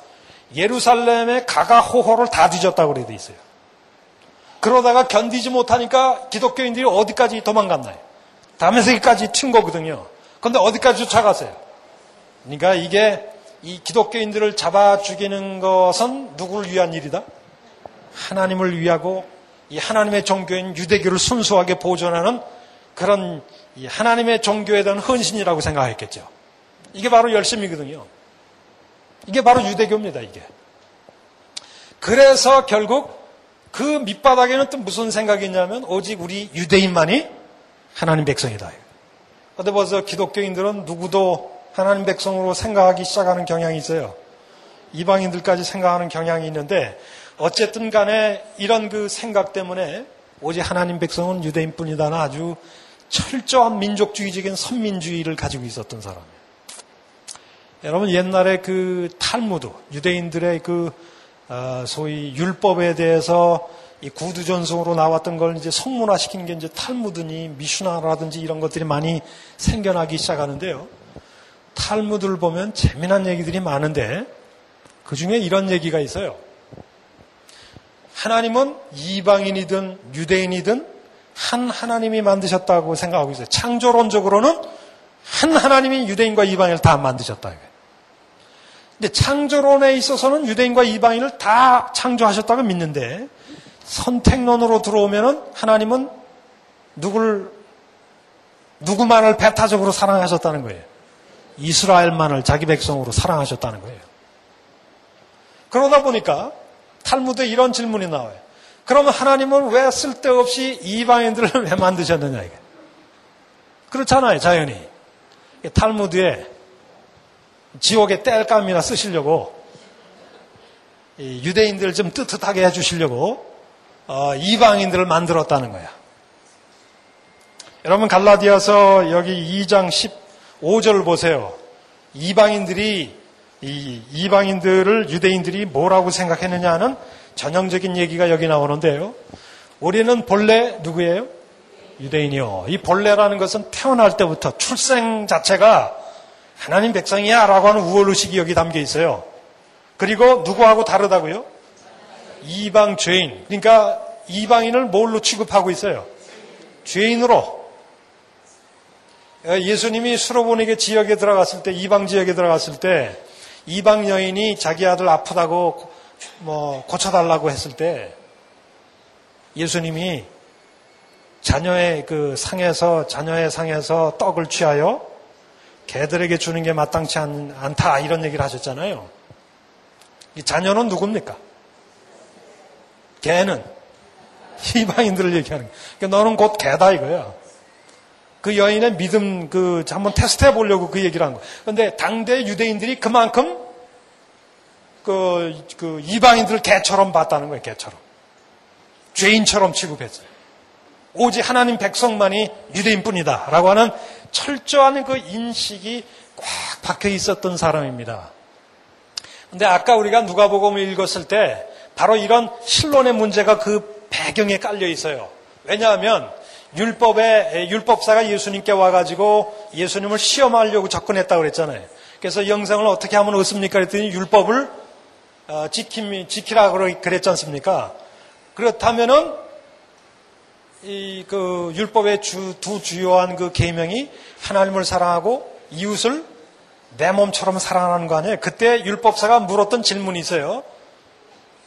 예루살렘의 가가호호를 다 뒤졌다고 그래 돼 있어요. 그러다가 견디지 못하니까 기독교인들이 어디까지 도망갔나요? 다메섹까지 튄 거거든요. 그런데 어디까지 쫓아갔어요? 그러니까 이게 이 기독교인들을 잡아 죽이는 것은 누구를 위한 일이다? 하나님을 위하고 이 하나님의 종교인 유대교를 순수하게 보존하는 그런 이 하나님의 종교에 대한 헌신이라고 생각했겠죠. 이게 바로 열심이거든요. 이게 바로 유대교입니다, 이게. 그래서 결국 그 밑바닥에는 또 무슨 생각이 있냐면 오직 우리 유대인만이 하나님 백성이다. 그런데 벌써 기독교인들은 누구도 하나님 백성으로 생각하기 시작하는 경향이 있어요. 이방인들까지 생각하는 경향이 있는데 어쨌든 간에 이런 그 생각 때문에 오직 하나님 백성은 유대인뿐이다는 아주 철저한 민족주의적인 선민주의를 가지고 있었던 사람이에요. 여러분 옛날에 그 탈무드, 유대인들의 그 소위 율법에 대해서 이 구두전송으로 나왔던 걸 이제 성문화시킨 게 이제 탈무드니 미슈나라든지 이런 것들이 많이 생겨나기 시작하는데요. 탈무드를 보면 재미난 얘기들이 많은데 그 중에 이런 얘기가 있어요. 하나님은 이방인이든 유대인이든 한 하나님이 만드셨다고 생각하고 있어요. 창조론적으로는 한 하나님이 유대인과 이방인을 다 만드셨다. 근데 창조론에 있어서는 유대인과 이방인을 다 창조하셨다고 믿는데 선택론으로 들어오면은 하나님은 누구만을 배타적으로 사랑하셨다는 거예요. 이스라엘만을 자기 백성으로 사랑하셨다는 거예요. 그러다 보니까 탈무드에 이런 질문이 나와요. 그러면 하나님은 왜 쓸데없이 이방인들을 왜 만드셨느냐 이게. 그렇잖아요, 자연히. 탈무드에 지옥의 땔감이나 쓰시려고 유대인들을 좀 뜨뜻하게 해주시려고 이방인들을 만들었다는 거야. 여러분 갈라디아서 여기 2장 15절을 보세요. 이방인들을 유대인들이 뭐라고 생각했느냐 하는 전형적인 얘기가 여기 나오는데요. 우리는 본래 누구예요? 유대인이요. 이 본래라는 것은 태어날 때부터 출생 자체가 하나님 백성이야 라고 하는 우월의식이 여기 담겨 있어요. 그리고 누구하고 다르다고요? 이방 죄인. 그러니까 이방인을 뭘로 취급하고 있어요? 죄인으로. 예수님이 수로보니게 지역에 들어갔을 때, 이방 지역에 들어갔을 때 이방 여인이 자기 아들 아프다고 고쳐달라고 했을 때 예수님이 자녀의 상에서 떡을 취하여 개들에게 주는 게 마땅치 않다 이런 얘기를 하셨잖아요. 이 자녀는 누굽니까? 개는 이방인들을 얘기하는 거예요. 그러니까 너는 곧 개다 이거야. 그 여인의 믿음 한번 테스트해 보려고 그 얘기를 한 거예요. 그런데 당대 유대인들이 그만큼 그 이방인들을 개처럼 봤다는 거예요. 개처럼. 죄인처럼 취급했어요. 오직 하나님 백성만이 유대인뿐이다 라고 하는 철저한 그 인식이 꽉 박혀 있었던 사람입니다. 그런데 아까 우리가 누가복음을 읽었을 때 바로 이런 신론의 문제가 그 배경에 깔려 있어요. 왜냐하면 율법사가 예수님께 와가지고 예수님을 시험하려고 접근했다고 그랬잖아요. 그래서 영생을 어떻게 하면 얻습니까? 그랬더니 율법을 지키라고 그랬지 않습니까? 그렇다면은 그 율법의 두 주요한 그 계명이 하나님을 사랑하고 이웃을 내 몸처럼 사랑하는 거 아니에요? 그때 율법사가 물었던 질문이 있어요.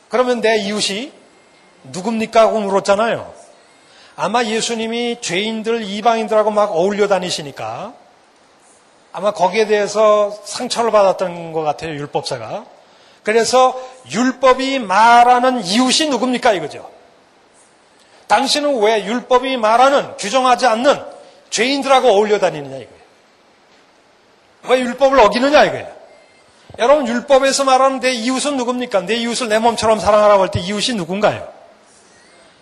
그러면 내 이웃이 누굽니까? 하고 물었잖아요. 아마 예수님이 죄인들, 이방인들하고 막 어울려 다니시니까 아마 거기에 대해서 상처를 받았던 것 같아요, 율법사가. 그래서 율법이 말하는 이웃이 누굽니까 이거죠. 당신은 왜 율법이 말하는 규정하지 않는 죄인들하고 어울려 다니느냐 이거예요. 왜 율법을 어기느냐 이거예요. 여러분 율법에서 말하는 내 이웃은 누굽니까? 내 이웃을 내 몸처럼 사랑하라고 할 때 이웃이 누군가요?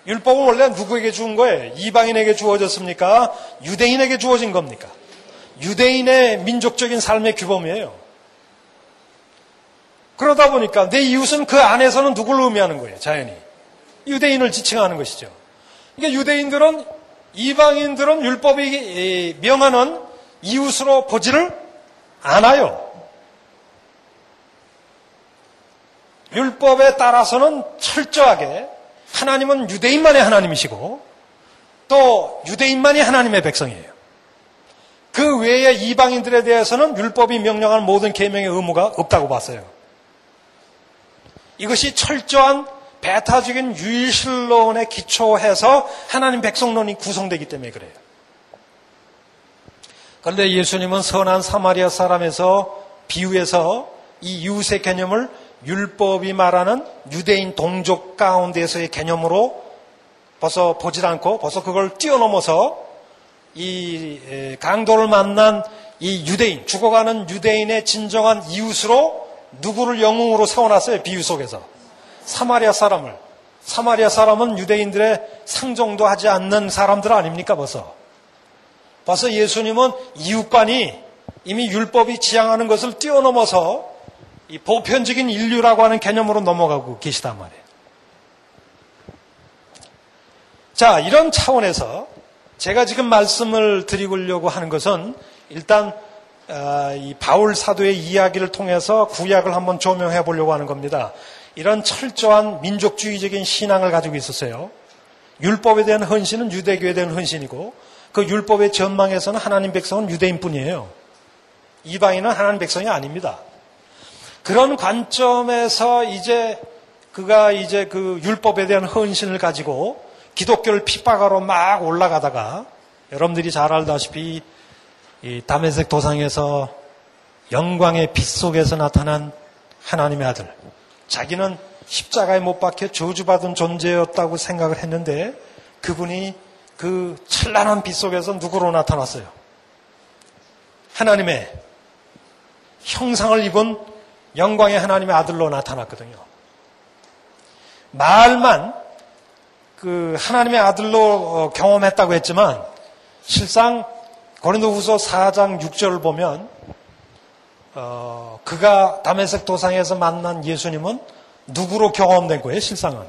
율법은 원래 누구에게 주는 거예요? 이방인에게 주어졌습니까? 유대인에게 주어진 겁니까? 유대인의 민족적인 삶의 규범이에요. 그러다 보니까 내 이웃은 그 안에서는 누구를 의미하는 거예요? 자연히. 유대인을 지칭하는 것이죠. 그러니까 유대인들은 이방인들은 율법이 명하는 이웃으로 보지를 않아요. 율법에 따라서는 철저하게 하나님은 유대인만의 하나님이시고 또 유대인만이 하나님의 백성이에요. 그 외에 이방인들에 대해서는 율법이 명령한 모든 계명의 의무가 없다고 봤어요. 이것이 철저한 배타적인 유일신론에 기초해서 하나님 백성론이 구성되기 때문에 그래요. 그런데 예수님은 선한 사마리아 사람에서 비유에서 이 이웃의 개념을 율법이 말하는 유대인 동족 가운데서의 개념으로 벌써 보질 않고 벌써 그걸 뛰어넘어서 이 강도를 만난 이 유대인, 죽어가는 유대인의 진정한 이웃으로 누구를 영웅으로 세워놨어요? 비유 속에서. 사마리아 사람을. 사마리아 사람은 유대인들의 상종도 하지 않는 사람들 아닙니까 벌써. 벌써 예수님은 이웃관이 이미 율법이 지향하는 것을 뛰어넘어서 이 보편적인 인류라고 하는 개념으로 넘어가고 계시단 말이에요. 자, 이런 차원에서 제가 지금 말씀을 드리려고 하는 것은 일단 이 바울 사도의 이야기를 통해서 구약을 한번 조명해 보려고 하는 겁니다. 이런 철저한 민족주의적인 신앙을 가지고 있었어요. 율법에 대한 헌신은 유대교에 대한 헌신이고 그 율법의 전망에서는 하나님 백성은 유대인뿐이에요. 이방인은 하나님 백성이 아닙니다. 그런 관점에서 이제 그가 이제 그 율법에 대한 헌신을 가지고 기독교를 핍박하러 막 올라가다가 여러분들이 잘 알다시피 이 다메섹 도상에서 영광의 빛 속에서 나타난 하나님의 아들, 자기는 십자가에 못 박혀 저주받은 존재였다고 생각을 했는데 그분이 그 찬란한 빛 속에서 누구로 나타났어요? 하나님의 형상을 입은 영광의 하나님의 아들로 나타났거든요. 말만 그 하나님의 아들로 경험했다고 했지만 실상 고린도후서 4장 6절을 보면 그가 다메섹 도상에서 만난 예수님은 누구로 경험된 거예요? 실상은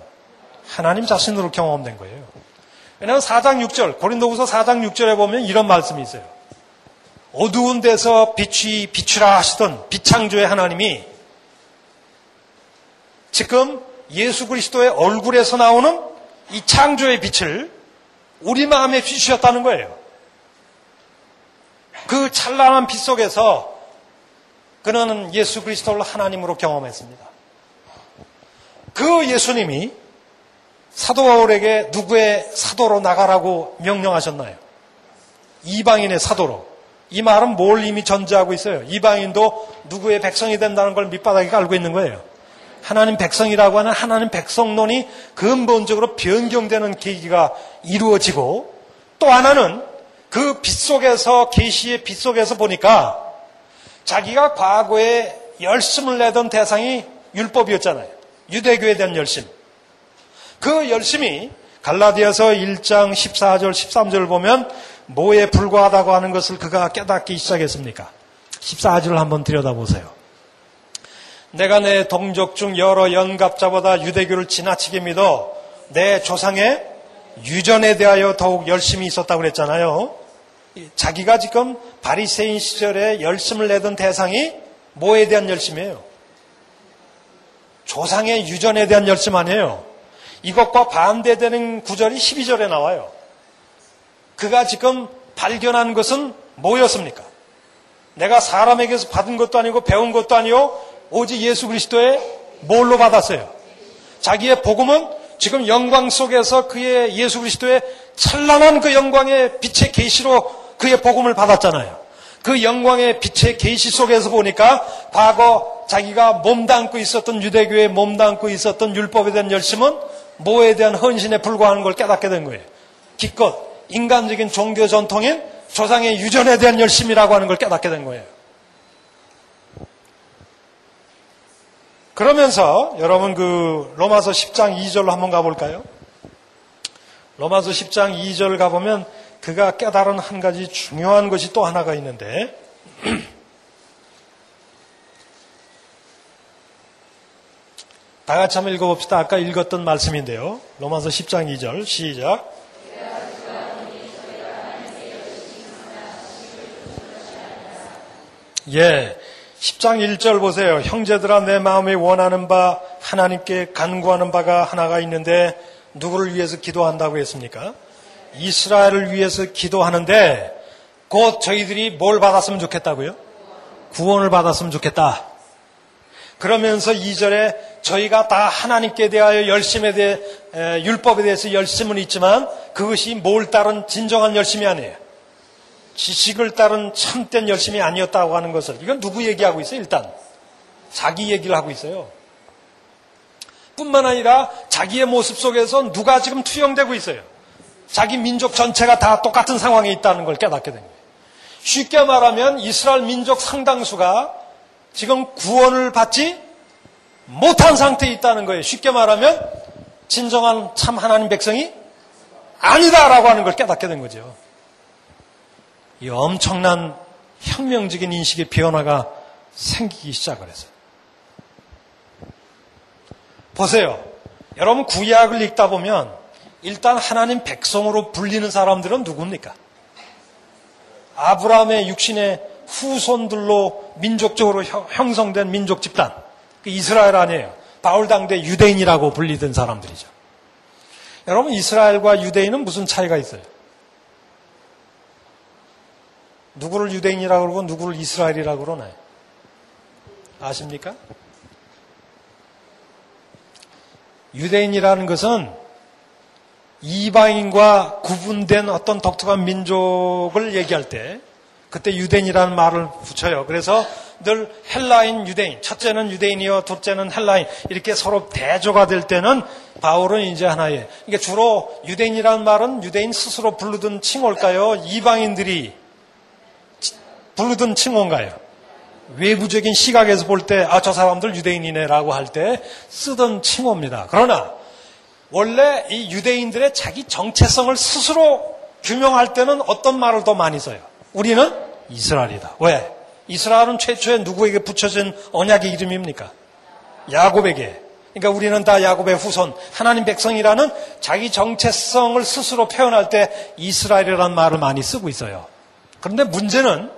하나님 자신으로 경험된 거예요. 왜냐하면 4장 6절 고린도후서 4장 6절에 보면 이런 말씀이 있어요. 어두운 데서 빛이 비추라 하시던 빛창조의 하나님이 지금 예수 그리스도의 얼굴에서 나오는 이 창조의 빛을 우리 마음에 비추셨다는 거예요. 그 찬란한 빛 속에서 그는 예수 그리스도를 하나님으로 경험했습니다. 그 예수님이 사도 바울에게 누구의 사도로 나가라고 명령하셨나요? 이방인의 사도로. 이 말은 뭘 이미 전제하고 있어요. 이방인도 누구의 백성이 된다는 걸 밑바닥에 깔고 있는 거예요. 하나님 백성이라고 하는 하나님 백성론이 근본적으로 변경되는 계기가 이루어지고 또 하나는 그 빛 속에서 계시의 빛 속에서 보니까 자기가 과거에 열심을 내던 대상이 율법이었잖아요. 유대교에 대한 열심. 그 열심이 갈라디아서 1장 14절 13절을 보면 뭐에 불과하다고 하는 것을 그가 깨닫기 시작했습니까? 14절을 한번 들여다보세요. 내가 내 동족 중 여러 연갑자보다 유대교를 지나치게 믿어 내 조상의 유전에 대하여 더욱 열심히 있었다고 그랬잖아요. 자기가 지금 바리새인 시절에 열심을 내던 대상이 뭐에 대한 열심이에요? 조상의 유전에 대한 열심 아니에요. 이것과 반대되는 구절이 12절에 나와요. 그가 지금 발견한 것은 뭐였습니까? 내가 사람에게서 받은 것도 아니고 배운 것도 아니요 오직 예수 그리스도의 뭘로 받았어요? 자기의 복음은 지금 영광 속에서 그의 예수 그리스도의 찬란한 그 영광의 빛의 계시로 그의 복음을 받았잖아요. 그 영광의 빛의 계시 속에서 보니까 과거 자기가 몸담고 있었던 유대교에 몸담고 있었던 율법에 대한 열심은 뭐에 대한 헌신에 불과하는 걸 깨닫게 된 거예요. 기껏 인간적인 종교 전통인 조상의 유전에 대한 열심이라고 하는 걸 깨닫게 된 거예요. 그러면서 여러분 로마서 10장 2절로 한번 가볼까요? 로마서 10장 2절 가보면 그가 깨달은 한 가지 중요한 것이 또 하나가 있는데 다 같이 한번 읽어봅시다. 아까 읽었던 말씀인데요. 로마서 10장 2절 시작. 예, 10장 1절 보세요. 형제들아 내 마음이 원하는 바 하나님께 간구하는 바가 하나가 있는데 누구를 위해서 기도한다고 했습니까? 이스라엘을 위해서 기도하는데 곧 저희들이 뭘 받았으면 좋겠다고요? 구원을 받았으면 좋겠다. 그러면서 2절에 저희가 다 하나님께 대하여 열심에 대해 율법에 대해서 열심은 있지만 그것이 뭘 따른 진정한 열심이 아니에요. 지식을 따른 참된 열심이 아니었다고 하는 것을, 이건 누구 얘기하고 있어요? 일단 자기 얘기를 하고 있어요. 뿐만 아니라 자기의 모습 속에서 누가 지금 투영되고 있어요. 자기 민족 전체가 다 똑같은 상황에 있다는 걸 깨닫게 된 거예요. 쉽게 말하면 이스라엘 민족 상당수가 지금 구원을 받지 못한 상태에 있다는 거예요. 쉽게 말하면 진정한 참 하나님 백성이 아니다라고 하는 걸 깨닫게 된 거죠. 이 엄청난 혁명적인 인식의 변화가 생기기 시작을 했어요. 보세요. 여러분 구약을 읽다 보면 일단 하나님 백성으로 불리는 사람들은 누굽니까? 아브라함의 육신의 후손들로 민족적으로 형성된 민족 집단. 그 이스라엘 아니에요. 바울 당대 유대인이라고 불리던 사람들이죠. 여러분 이스라엘과 유대인은 무슨 차이가 있어요? 누구를 유대인이라고 그러고 누구를 이스라엘이라고 그러나요? 아십니까? 유대인이라는 것은 이방인과 구분된 어떤 독특한 민족을 얘기할 때 그때 유대인이라는 말을 붙여요. 그래서 늘 헬라인 유대인, 첫째는 유대인이요, 둘째는 헬라인, 이렇게 서로 대조가 될 때는 바울은 이제 하나의, 이게 주로 유대인이라는 말은 유대인 스스로 부르던 칭호일까요? 이방인들이 부르던 칭호인가요? 외부적인 시각에서 볼 때, 아, 저 사람들 유대인이네라고 할 때 쓰던 칭호입니다. 그러나 원래 이 유대인들의 자기 정체성을 스스로 규명할 때는 어떤 말을 더 많이 써요? 우리는 이스라엘이다. 왜? 이스라엘은 최초에 누구에게 붙여진 언약의 이름입니까? 야곱에게. 그러니까 우리는 다 야곱의 후손, 하나님 백성이라는 자기 정체성을 스스로 표현할 때 이스라엘이라는 말을 많이 쓰고 있어요. 그런데 문제는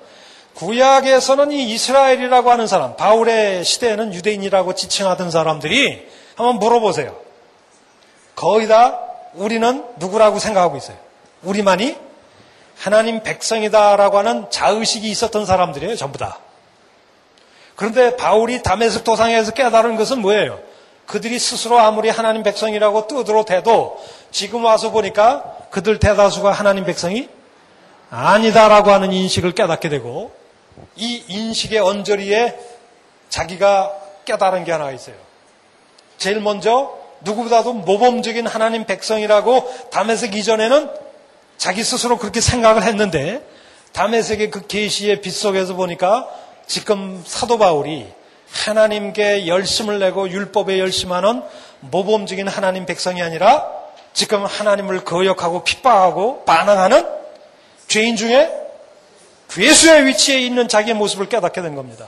구약에서는 이 이스라엘이라고 하는 사람, 바울의 시대에는 유대인이라고 지칭하던 사람들이 한번 물어보세요. 거의 다 우리는 누구라고 생각하고 있어요? 우리만이 하나님 백성이다라고 하는 자의식이 있었던 사람들이에요, 전부 다. 그런데 바울이 다메섹 도상에서 깨달은 것은 뭐예요? 그들이 스스로 아무리 하나님 백성이라고 떠들어대도 지금 와서 보니까 그들 대다수가 하나님 백성이 아니다라고 하는 인식을 깨닫게 되고, 이 인식의 언저리에 자기가 깨달은 게 하나가 있어요. 제일 먼저 누구보다도 모범적인 하나님 백성이라고 다메섹 이전에는 자기 스스로 그렇게 생각을 했는데, 다메섹의 그 계시의 빛 속에서 보니까 지금 사도 바울이 하나님께 열심을 내고 율법에 열심하는 모범적인 하나님 백성이 아니라 지금 하나님을 거역하고 핍박하고 반항하는 죄인 중에 괴수의 위치에 있는 자기의 모습을 깨닫게 된 겁니다.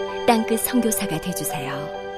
땅끝 선교사가 되어주세요.